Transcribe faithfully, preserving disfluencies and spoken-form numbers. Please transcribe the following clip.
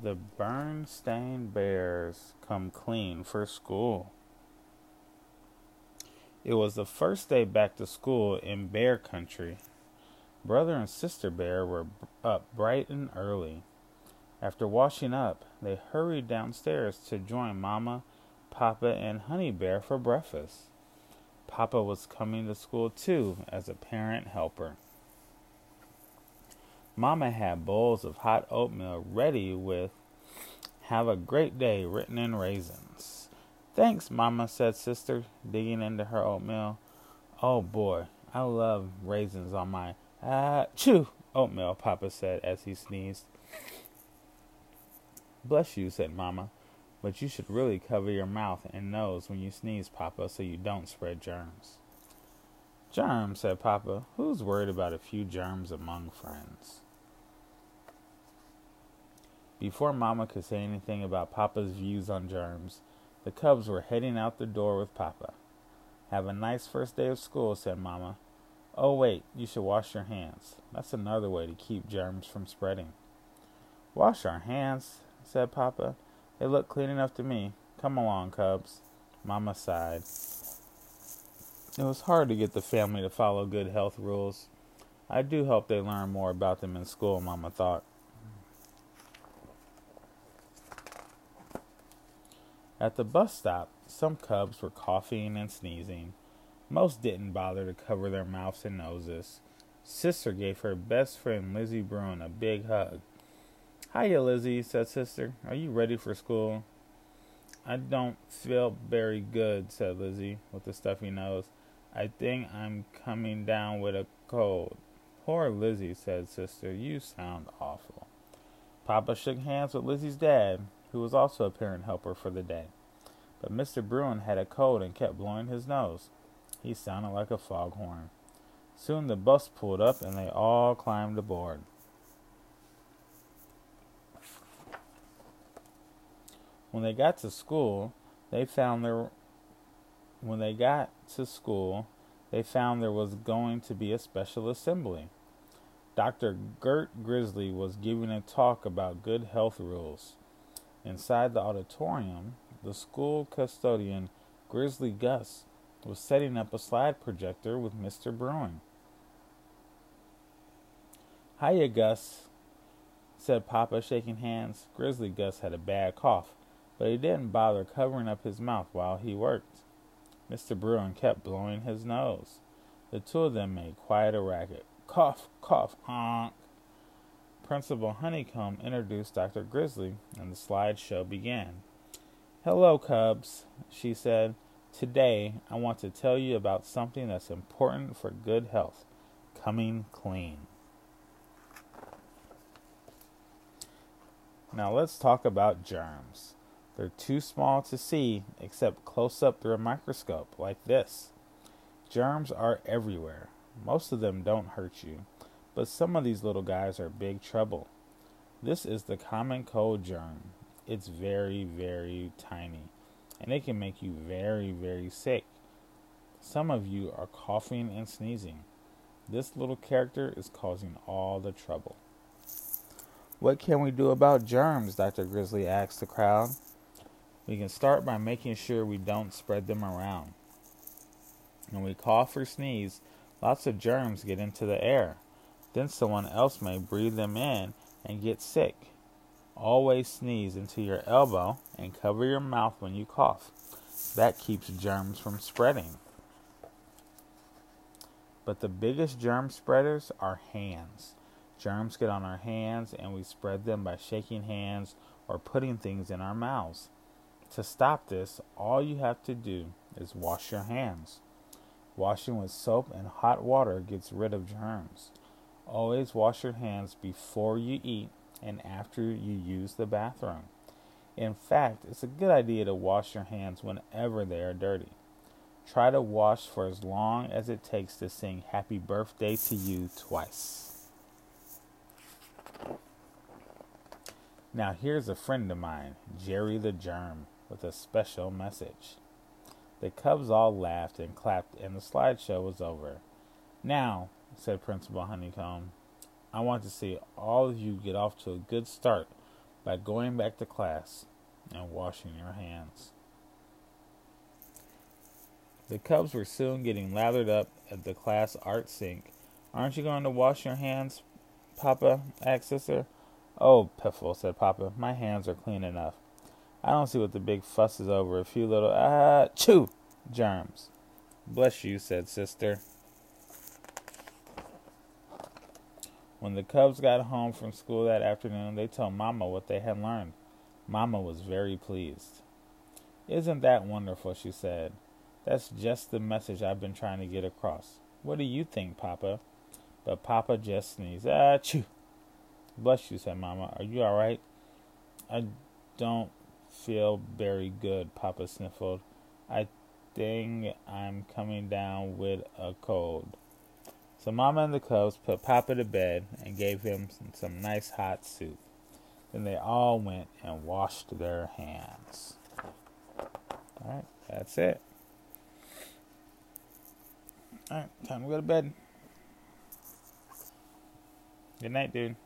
The Berenstain Bears come clean for school. It was the first day back to school in Bear Country. Brother and Sister Bear were up bright and early. After washing up, they hurried downstairs to join Mama, Papa, and Honey Bear for breakfast. Papa was coming to school too as a parent helper. Mama had bowls of hot oatmeal ready with "Have a great day" written in raisins. "Thanks, Mama," said Sister, digging into her oatmeal. "Oh boy, I love raisins on my ah chew oatmeal," Papa said as he sneezed. "Bless you," said Mama, "but you should really cover your mouth and nose when you sneeze, Papa, so you don't spread germs." "Germs," said Papa. "Who's worried about a few germs among friends?" Before Mama could say anything about Papa's views on germs, the cubs were heading out the door with Papa. "Have a nice first day of school," said Mama. "Oh, wait, you should wash your hands. That's another way to keep germs from spreading." "Wash our hands," said Papa. "They look clean enough to me. Come along, cubs." Mama sighed. It was hard to get the family to follow good health rules. I do hope they learn more about them in school, Mama thought. At the bus stop, some cubs were coughing and sneezing. Most didn't bother to cover their mouths and noses. Sister gave her best friend Lizzie Bruin a big hug. "Hiya, Lizzie," said Sister. "Are you ready for school?" "I don't feel very good," said Lizzie, with a stuffy nose. "I think I'm coming down with a cold." "Poor Lizzie," said Sister. "You sound awful." Papa shook hands with Lizzie's dad, who was also a parent helper for the day. But Mister Bruin had a cold and kept blowing his nose. He sounded like a foghorn. Soon the bus pulled up and they all climbed aboard. When they got to school, they found there when they got to school, they found there was going to be a special assembly. Doctor Gert Grizzly was giving a talk about good health rules. Inside the auditorium, the school custodian, Grizzly Gus, was setting up a slide projector with Mister Bruin. "Hiya, Gus," said Papa, shaking hands. Grizzly Gus had a bad cough, but he didn't bother covering up his mouth while he worked. Mister Bruin kept blowing his nose. The two of them made quite a racket. "Cough, cough, honk." Principal Honeycomb introduced Doctor Grizzly, and the slideshow began. "Hello, cubs," she said. "Today, I want to tell you about something that's important for good health: coming clean. Now let's talk about germs. They're too small to see except close up through a microscope like this. Germs are everywhere. Most of them don't hurt you, but some of these little guys are big trouble. This is the common cold germ. It's very, very tiny, and it can make you very, very sick. Some of you are coughing and sneezing. This little character is causing all the trouble." "What can we do about germs?" Doctor Grizzly asked the crowd. "We can start by making sure we don't spread them around. When we cough or sneeze, lots of germs get into the air. Then someone else may breathe them in and get sick. Always sneeze into your elbow and cover your mouth when you cough. That keeps germs from spreading." But the biggest germ spreaders are hands. Germs get on our hands and we spread them by shaking hands or putting things in our mouths. To stop this, all you have to do is wash your hands. Washing with soap and hot water gets rid of germs. Always wash your hands before you eat and after you use the bathroom. In fact, it's a good idea to wash your hands whenever they are dirty. Try to wash for as long as it takes to sing "Happy Birthday to You" twice. Now here's a friend of mine, Jerry the Germ, with a special message. The cubs all laughed and clapped, and the slideshow was over. "Now," said Principal Honeycomb, "I want to see all of you get off to a good start by going back to class and washing your hands. The cubs were soon getting lathered up at the class art sink. "Aren't you going to wash your hands, Papa?" asked Sister. "Oh, piffle," said Papa. "My hands are clean enough. I don't see what the big fuss is over a few little, ah, uh, chew, germs." "Bless you," said Sister. When the cubs got home from school that afternoon, they told Mama what they had learned. Mama was very pleased. "Isn't that wonderful?" she said. "That's just the message I've been trying to get across. What do you think, Papa?" But Papa just sneezed. "Ah, chew." "Bless you," said Mama. "Are you all right?" "I don't feel very good," Papa sniffled. "I think I'm coming down with a cold." So Mama and the cubs put Papa to bed and gave him some, some nice hot soup. Then they all went and washed their hands. All right, that's it. All right, time to go to bed. Good night, dude.